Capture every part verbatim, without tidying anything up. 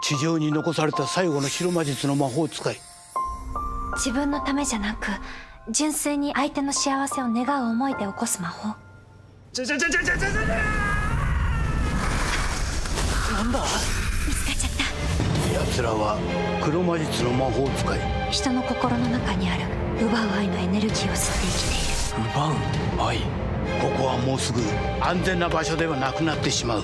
地上に残された最後の白魔術の魔法使い。自分のためじゃなく、純粋に相手の幸せを願う思いで起こす魔法。ちょちょちょちょちょちょちょちょ。なんだ？見つかっちゃった。奴らは黒魔術の魔法使い。人の心の中にある奪う愛のエネルギーを吸って生きている。奪う愛。ここはもうすぐ安全な場所ではなくなってしまう。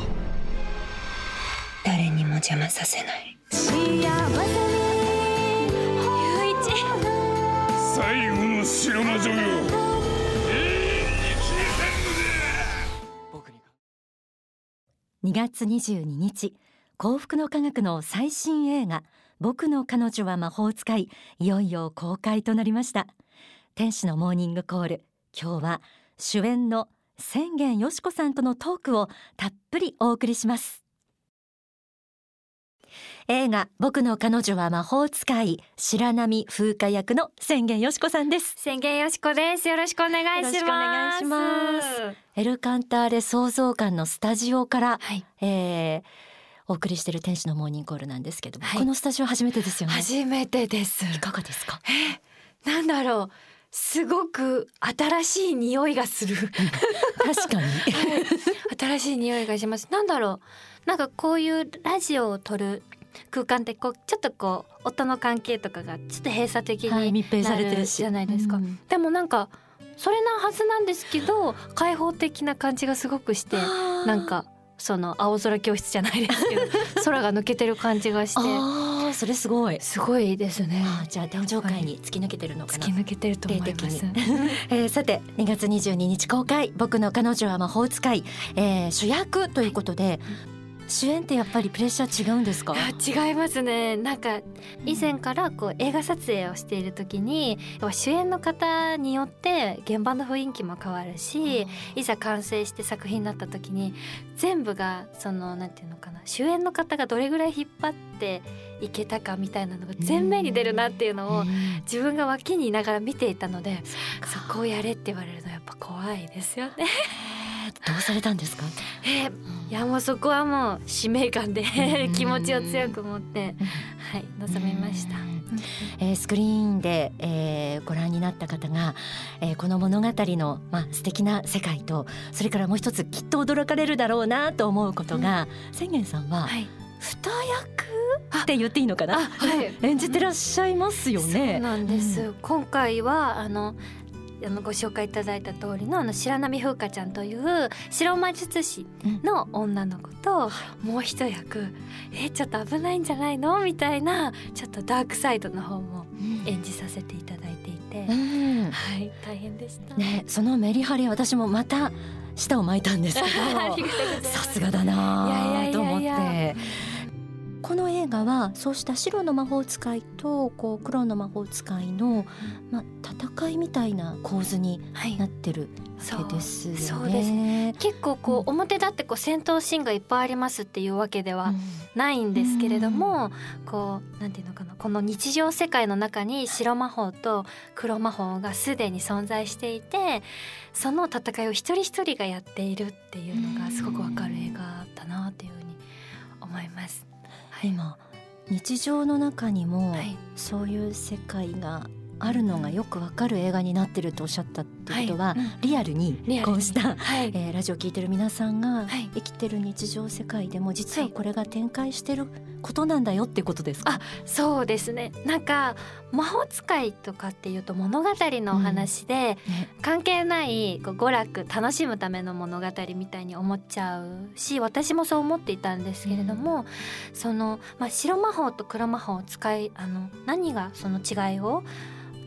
誰にも邪魔させない。最後の白魔女よ。にがつにじゅうににち、幸福の科学の最新映画「僕の彼女は魔法使い」、いよいよ公開となりました。天使のモーニングコール、今日は主演の千言よし子さんとのトークをたっぷりお送りします。映画「僕の彼女は魔法使い」、白波風花役の千言よし子さんです。千言よし子です。よろしくお願いします。よろしくお願いします。エルカンターレ創造館のスタジオから、はい、えー、お送りしている天使のモーニングコールなんですけども、はい、このスタジオ初めてですよね。初めてです。いかがですか？え、なんだろう、すごく新しい匂いがする確かに、はい、新しい匂いがします。なんだろう、なんかこういうラジオを撮る空間ってこうちょっとこう音の関係とかがちょっと閉鎖的に、はい、密閉されてるじゃないですか、うん、でもなんかそれなはずなんですけど、開放的な感じがすごくして、なんかその青空教室じゃないですけど空が抜けてる感じがして、あ、それすごいすごいですね。あ、じゃあ天上界に突き抜けてるのかな。突き抜けてると思います、えー、さてにがつにじゅうににち公開、僕の彼女は魔法使い、えー、主役ということで、はい、うん、主演ってやっぱりプレッシャー違うんですか？いや、違いますね。なんか以前からこう映画撮影をしている時に、主演の方によって現場の雰囲気も変わるし、いざ完成して作品になった時に全部がそのなんていうのかな、主演の方がどれぐらい引っ張っていけたかみたいなのが全面に出るなっていうのを自分が脇にいながら見ていたので、そこをやれって言われるのはやっぱ怖いですよねどうされたんですか？えー、いや、もうそこはもう使命感で気持ちを強く持って、はい、臨みました。えー、スクリーンで、えー、ご覧になった方が、えー、この物語の、まあ、素敵な世界と、それからもう一つきっと驚かれるだろうなと思うことが、うん、千言さんは、はい、二役って言っていいのかな、はい、演じてらっしゃいますよね。そうなんです、うん、今回はあのあのご紹介いただいた通り の, あの白波風花ちゃんという白魔術師の女の子と、うん、もう一役、えちょっと危ないんじゃないのみたいな、ちょっとダークサイドの方も演じさせていただいていて、うん、はい、大変でした、ね、そのメリハリ、私もまた舌を巻いたんですけどさすがだなと思って。いやいやいやいや、この映画はそうした白の魔法使いとこう黒の魔法使いの、まあ、戦いみたいな構図になってるわけですよね。そう、そうですね。結構こう表立ってこう戦闘シーンがいっぱいありますっていうわけではないんですけれども、うん、こうなんていうのかな、この日常世界の中に白魔法と黒魔法がすでに存在していて、その戦いを一人一人がやっているっていうのがすごくわかる映画だなというふうに思います。今日常の中にもそういう世界があるのがよくわかる映画になってるとおっしゃったってことは、はい、うん、リアルにこうした、はい、えー、ラジオを聞いてる皆さんが生きてる日常世界でも実はこれが展開してることなんだよってことですか？はい、あ、そうですね。なんか魔法使いとかっていうと物語のお話で、うん、ね、関係ないこう娯楽楽しむための物語みたいに思っちゃうし、私もそう思っていたんですけれども、うん、その、まあ、白魔法と黒魔法を使い、あの何がその違いを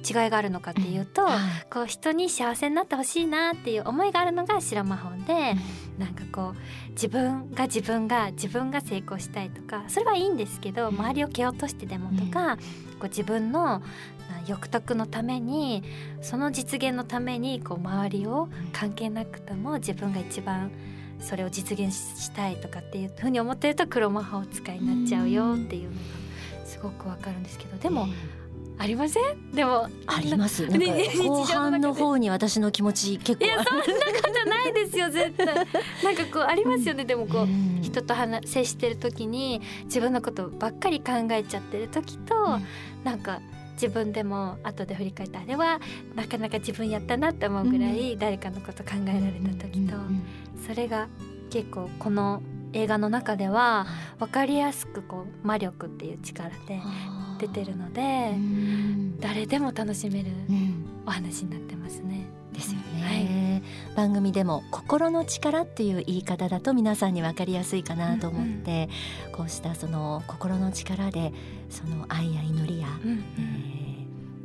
違いがあるのかっていうと、うん、こう人に幸せになってほしいなっていう思いがあるのが白魔法で、うん、なんかこう自分が自分が自分が成功したいとか、それはいいんですけど、周りを蹴落としてでもとか、うん、こう自分の欲得のために、その実現のためにこう周りを関係なくとも自分が一番それを実現したいとかっていうふうに思ってると黒魔法使いになっちゃうよっていうのがすごくわかるんですけど、でも、うん、ありません？でもあります。なんか後半の方に私の気持ち結構ある。いやそんなことないですよ絶対。なんかこうありますよね。でもこう、うん、人と話接してる時に自分のことばっかり考えちゃってる時と、うん、なんか自分でも後で振り返ったあれはなかなか自分やったなって思うぐらい誰かのこと考えられた時と、それが結構この映画の中では分かりやすくこう魔力っていう力で出てるので、誰でも楽しめるお話になってますね。ですよね、はい、番組でも心の力っていう言い方だと皆さんに分かりやすいかなと思って、うんうん、こうしたその心の力でその愛や祈りや、うんうん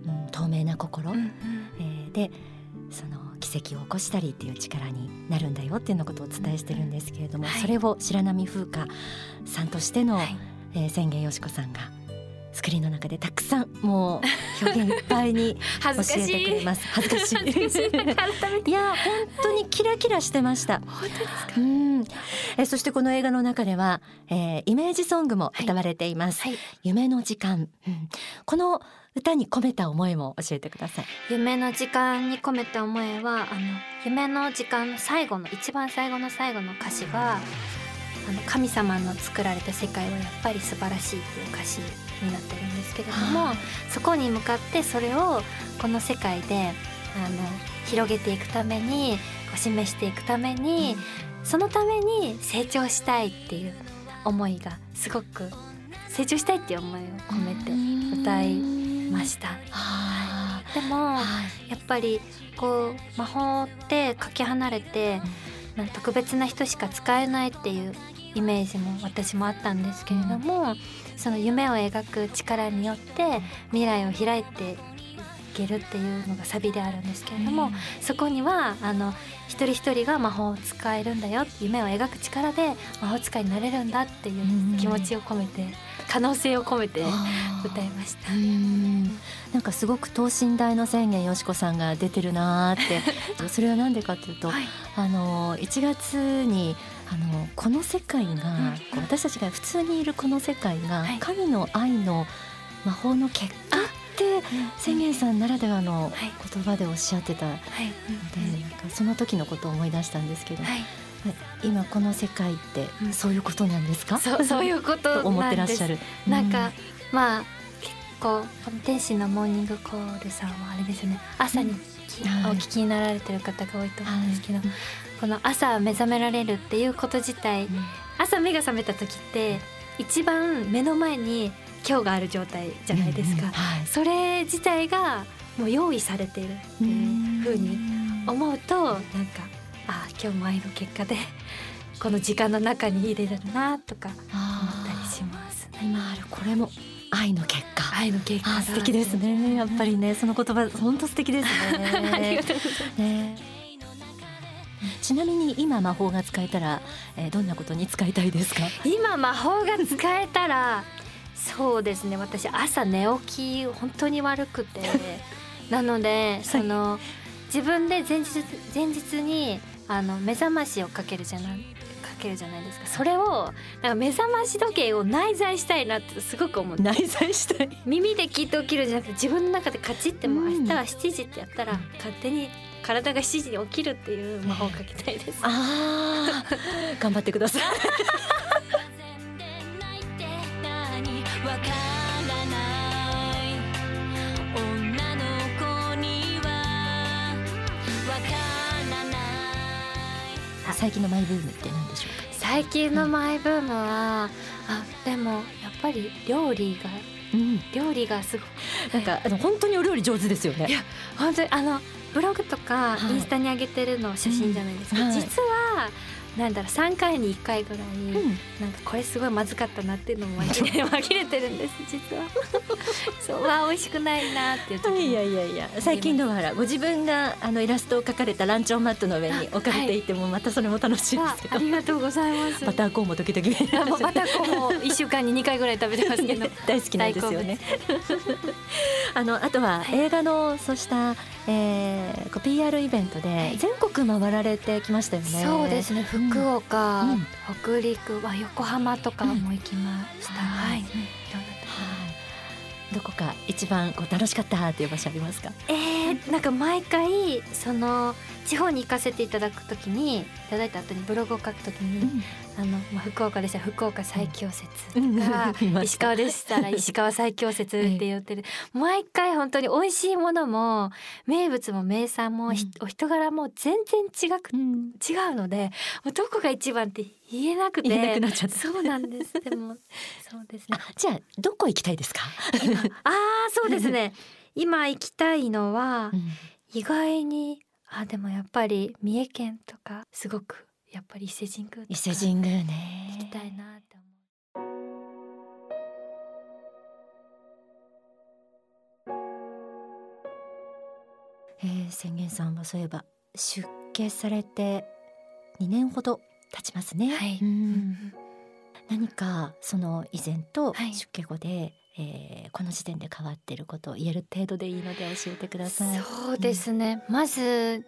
えー、透明な心、うんうんえー、でその奇跡を起こしたりっていう力になるんだよっていうのことをお伝えしてるんですけれども、うんうんはい、それを白波風花さんとしての、はいえー、千源よし子さんがスクリーンの中でたくさんもう表現いっぱいに教えてくれます。恥ずかしい。恥ずかしい。いや本当にキラキラしてました。本当ですか。うん。えそしてこの映画の中では、えー、イメージソングも歌われています。はいはい、夢の時間、うん。この歌に込めた思いも教えてください。夢の時間に込めた思いは、あの夢の時間の最後の一番最後の最後の歌詞が、あの神様の作られた世界はやっぱり素晴らしいっていう歌詞になってるんですけれども、そこに向かってそれをこの世界であの広げていくために示していくために、うん、そのために成長したいっていう思いがすごく成長したいっていう思いを込めて歌いました。はい、でもやっぱりこう魔法ってかけ離れて、うん、特別な人しか使えないっていうイメージも私もあったんですけれども、うん、その夢を描く力によって未来を開いていけるっていうのがサビであるんですけれども、うん、そこにはあの一人一人が魔法を使えるんだよ、夢を描く力で魔法使いになれるんだっていう気持ちを込めて、うん、可能性を込めて歌いました。うんなんかすごく等身大の千源よし子さんが出てるなって。それはなんでかというと、はい、あのいちがつにあのこの世界が、私たちが普通にいるこの世界が神の愛の魔法の結果って千源さんならではの言葉でおっしゃってたので、なんかその時のことを思い出したんですけど、今この世界ってそういうことなんですか、うん、そう、そういうことなんですと思ってらっしゃる。なんか、うん、まあ結構この天使のモーニングコールさんはあれですよね、朝にお聞きになられてる方が多いと思うんですけど、はいはい、この朝目覚められるっていうこと自体、うん、朝目が覚めた時って一番目の前に今日がある状態じゃないですか、うんうんはい、それ自体がもう用意されているっていう風に思うと、うん、なんかあ今日も愛の結果でこの時間の中に入れるなとか思ったりしますね。今あるこれも愛の結果、愛の結果、素敵ですね。やっぱりね、その言葉本当素敵ですね。ありがとうございます、ね、ちなみに今魔法が使えたら、えー、どんなことに使いたいですか？今魔法が使えたらそうですね、私朝寝起き本当に悪くてなのでその、はい、自分で前日、前日にあの目覚ましをかけるじゃないけるじゃないですか。それをなんか目覚まし時計を内在したいなってすごく思って、内在したい耳で聞いて起きるんじゃなくて自分の中でカチッてもう明日はしちじってやったら勝手に体がしちじに起きるっていう魔法をかけたいです。あ頑張ってください。最近のマイブームって何でしょうか？最近のマイブームは、うん、あでもやっぱり料理が、うん、料理がすごくなんかあの本当にお料理上手ですよね。いや本当にあのブログとかインスタに上げてるの写真じゃないですか、はい、実はなんだろうさんかいにいっかいぐらい、うん、なんかこれすごいまずかったなっていうのも紛 れ, 紛れてるんです実は。そうわ美味しくないなっていう時も。いやいやいや最近のはらご自分があのイラストを描かれたランチョンマットの上に置かれていてもまたそれも楽しいですけど、はい、あ, ありがとうございます。バターコーンも時々もうバターコーンもいっしゅうかんににかいぐらい食べてますけど大好きなんですよね。あのあとは映画のそうした、えー、ピーアール イベントで全国回られてきましたよね、はい、そうですね。福岡、うん、北陸は横浜とかも行きました、うんはいはい、いろんなところ、はい、どこか一番こう楽しかったっていう場所ありますか？えー、なんか毎回その地方に行かせていただくときにいただいた後にブログを書くときに、うん、あのまあ、福岡でしたら福岡最強説とか、うん、石川でしたら石川最強説って言ってる毎回本当に美味しいものも名物も名産も、うん、お人柄も全然違く、うん、違うのでもうどこが一番って言えなくて言えなくなっちゃったそうなんです。でもそうですね。あ、じゃあどこ行きたいですか？ああ、そうですね。今行きたいのは、うん、意外にあでもやっぱり三重県とかすごくやっぱり伊勢神宮とか伊勢神宮ね行きたいなって思う。えー、宣言さんはそういえば出家されてにねんほど経ちますね。はい、うん、何かその以前と出家後で、はい、えー、この時点で変わっていることを言える程度でいいので教えてください。そうですね、うん、まず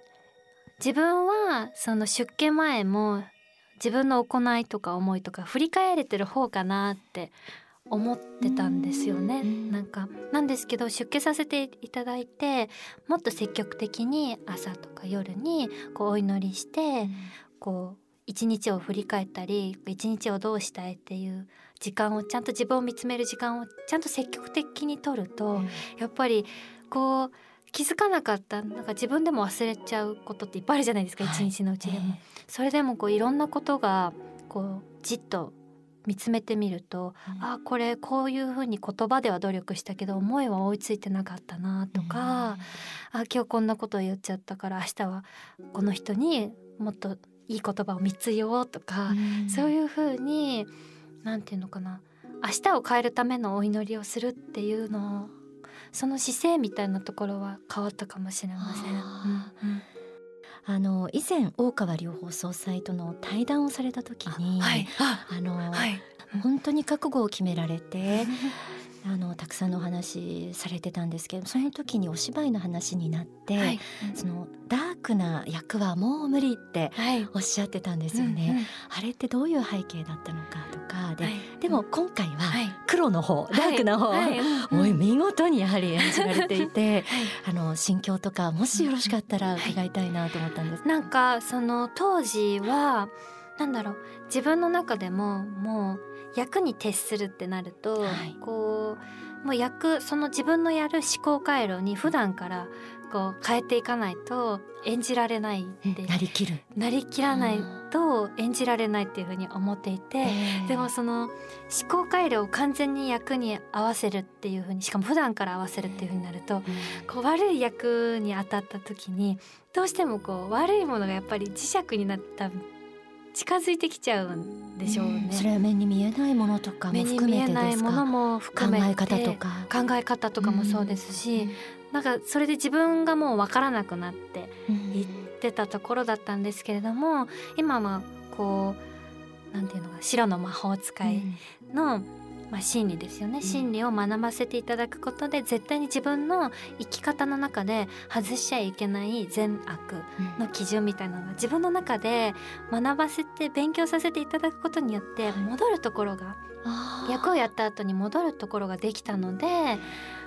自分はその出家前も自分の行いとか思いとか振り返れてる方かなって思ってたんですよね。なんかなんですけど出家させていただいてもっと積極的に朝とか夜にこうお祈りしてこう一日を振り返ったり一日をどうしたいっていう時間をちゃんと自分を見つめる時間をちゃんと積極的に取ると、うん、やっぱりこう気づかなかったなんか自分でも忘れちゃうことっていっぱいあるじゃないですか、はい、一日のうちでも、えー、それでもこういろんなことがこうじっと見つめてみると、うん、あこれこういうふうに言葉では努力したけど思いは追いついてなかったなとか、うん、あ今日こんなこと言っちゃったから明日はこの人にもっといい言葉を三つ言おうとか、うん、そういうふうになんていうのかな明日を変えるためのお祈りをするっていうのをその姿勢みたいなところは変わったかもしれません。あ、うん、あの以前大川隆法総裁との対談をされた時にあ、はい、ああの、はい、本当に覚悟を決められてあのたくさんのお話されてたんですけどその時にお芝居の話になって、はい、そのダークな役はもう無理っておっしゃってたんですよね、はい、あれってどういう背景だったのかとか で,、はい、でも今回は黒の方、はい、ダークな方、はいはい、もう見事にやはり演じられていて、はい、あの心境とかもしよろしかったら伺いたいなと思ったんです、はい、なんかその当時はなんだろう自分の中でももう役に徹するってなると、はい、こうもう役その自分のやる思考回路に普段からこう変えていかないと演じられないってなりきるなりきらないと演じられないっていうふうに思っていて、でもその思考回路を完全に役に合わせるっていうふうにしかも普段から合わせるっていうふうになると、こう悪い役に当たった時にどうしてもこう悪いものがやっぱり磁石になった近づいてきちゃうんでしょうね、うん、それは目に見えないものとかも含めてですか？目に見えないものも含めて考え方とか考え方とかもそうですし、うん、なんかそれで自分がもう分からなくなっていってたところだったんですけれども、うん、今はこうなんていうのか白の魔法使いの、うん、まあ、真理ですよね、うん、真理を学ばせていただくことで絶対に自分の生き方の中で外しちゃいけない善悪の基準みたいなのが自分の中で学ばせて勉強させていただくことによって戻るところが、はい、役をやった後に戻るところができたので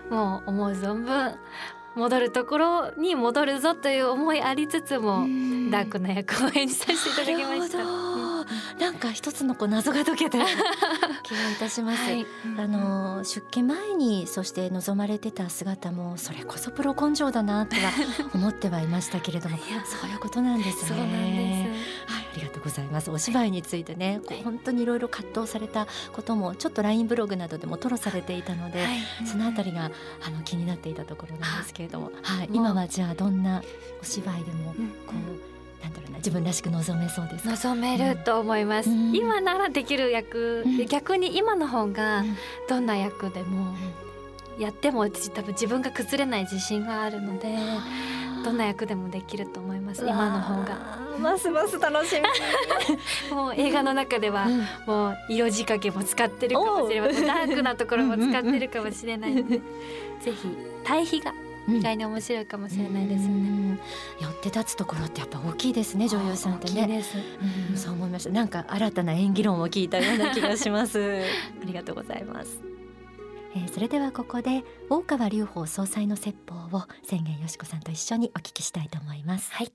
もう思う存分戻るところに戻るぞという思いありつつもダークな役を演じさせていただきました。なんか一つのこう謎が解けた気がいたします、はい、あのー、出家前にそして望まれてた姿もそれこそプロ根性だなとは思ってはいましたけれどもそういうことなんですね。そうなんです、はい、ありがとうございます。お芝居についてね、はい、本当にいろいろ葛藤されたこともちょっと ライン ブログなどでも吐露されていたので、はい、そのあたりがあの気になっていたところなんですけれども、はい、今はじゃあどんなお芝居でもこう、うんうんなんだろうな自分らしく望めそうですか？望めると思います、うん、今ならできる役、うん、逆に今の方がどんな役でもやっても多分自分が崩れない自信があるので、うん、どんな役でもできると思います。今の方がますます楽しみもう映画の中ではもう色仕掛けも使ってるかもしれません。ダークなところも使ってるかもしれないのでぜひ対比が意外に面白いかもしれないですね、うん、寄って立つところってやっぱ大きいですね女優さんってね。大きいです、うん、そう思いました。なんか新たな演技論を聞いたような気がしますありがとうございます。えー、それではここで大川隆法総裁の説法を千言嘉子さんと一緒にお聞きしたいと思います。はい、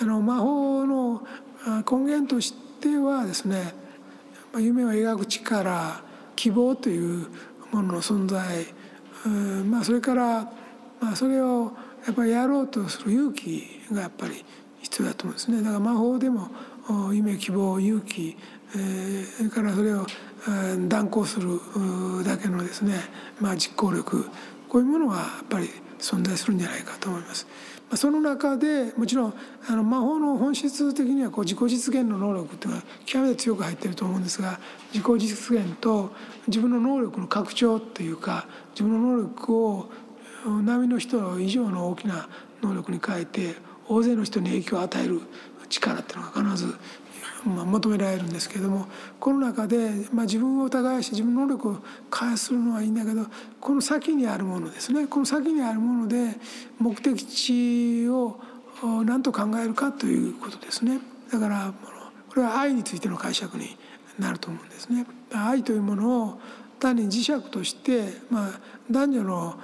あの魔法の根源としてはですね、夢を描く力、希望というものの存在、うんまあ、それから、まあ、それをやっぱりやろうとする勇気がやっぱり必要だと思うんですね。だから魔法でも夢、希望、勇気、えー、それからそれを断行するだけのですね、まあ、実行力、こういうものはやっぱり存在するんじゃないかと思います。その中でもちろんあの魔法の本質的にはこう自己実現の能力というのは極めて強く入っていると思うんですが、自己実現と自分の能力の拡張というか、自分の能力を並みの人以上の大きな能力に変えて大勢の人に影響を与える力というのが必ず求められるんですけれども、この中で、まあ、自分を耕して自分の能力を開発するのはいいんだけど、この先にあるものですね、この先にあるもので目的地を何と考えるかということですね。だからこれは愛についての解釈になると思うんですね。愛というものを単に磁石として、まあ、男女の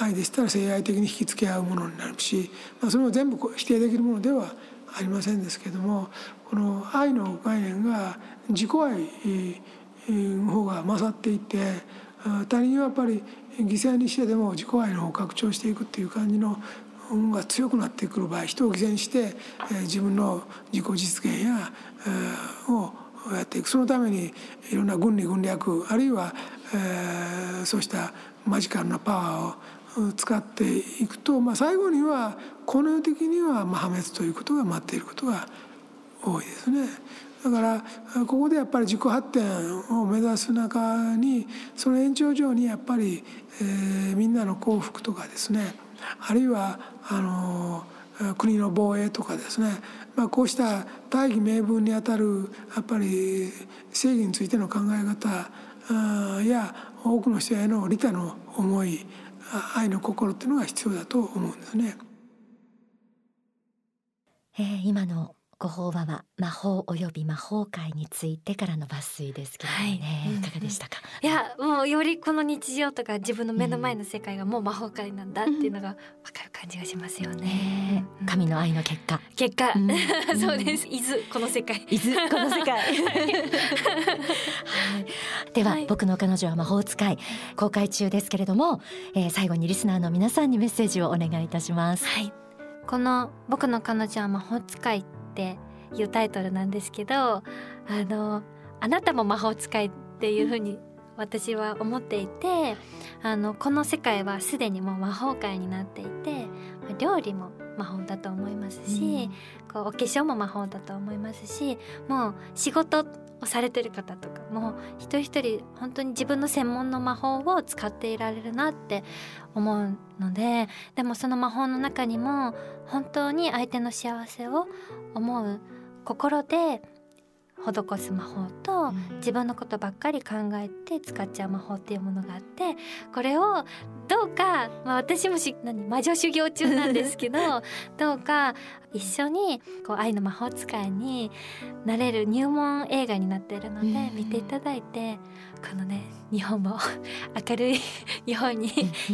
愛でしたら性愛的に引き付け合うものになるし、まあ、それも全部否定できるものではありませんですけれども、この愛の概念が自己愛の方が勝っていて、他人をやっぱり犠牲にしてでも自己愛の方を拡張していくっていう感じの運が強くなってくる場合、人を犠牲にして自分の自己実現やをやっていく、そのためにいろんな軍理軍略、あるいはそうしたマジカルなパワーを使っていくと、まあ、最後にはこの世的には破滅ということが待っていることが多いですね。だからここでやっぱり自己発展を目指す中に、その延長上にやっぱり、えー、みんなの幸福とかですね、あるいはあのー、国の防衛とかですね、まあ、こうした大義名分にあたるやっぱり正義についての考え方や多くの人への利他の思い、愛の心っていうのが必要だと思うんですね。えー、今のご法話は魔法および魔法界についてからの抜粋ですけどね、はい、いかがでしたか？うんうん、いやもうよりこの日常とか自分の目の前の世界がもう魔法界なんだっていうのが分かる感じがしますよね。うん、神の愛の結果結果、うん、そうです。伊豆この世界伊豆この世界、はい、では、はい、僕の彼女は魔法使い公開中ですけれども、えー、最後にリスナーの皆さんにメッセージをお願いいたします。はい、この僕の彼女は魔法使いっていうタイトルなんですけど、あのあなたも魔法使いっていう風に私は思っていて、あのこの世界はすでにもう魔法界になっていて、料理も魔法だと思いますし、うん、こうお化粧も魔法だと思いますし、もう仕事をされてる方とかもう一人一人本当に自分の専門の魔法を使っていられるなって思うので、でもその魔法の中にも本当に相手の幸せを思う心で施す魔法と、自分のことばっかり考えて使っちゃう魔法っていうものがあって、これをどうか、まあ、私もし何魔女修行中なんですけどどうか一緒にこう愛の魔法使いになれる入門映画になっているので見ていただいて、このね日本も明るい日本に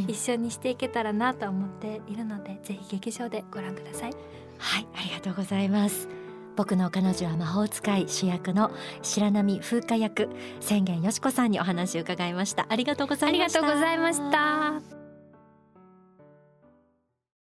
一緒にしていけたらなと思っているので、ぜひ劇場でご覧ください。はい、ありがとうございます。僕の彼女は魔法使い主役の白波風花役千言嘉子さんにお話を伺いました。ありがとうございました。ありがとうございました。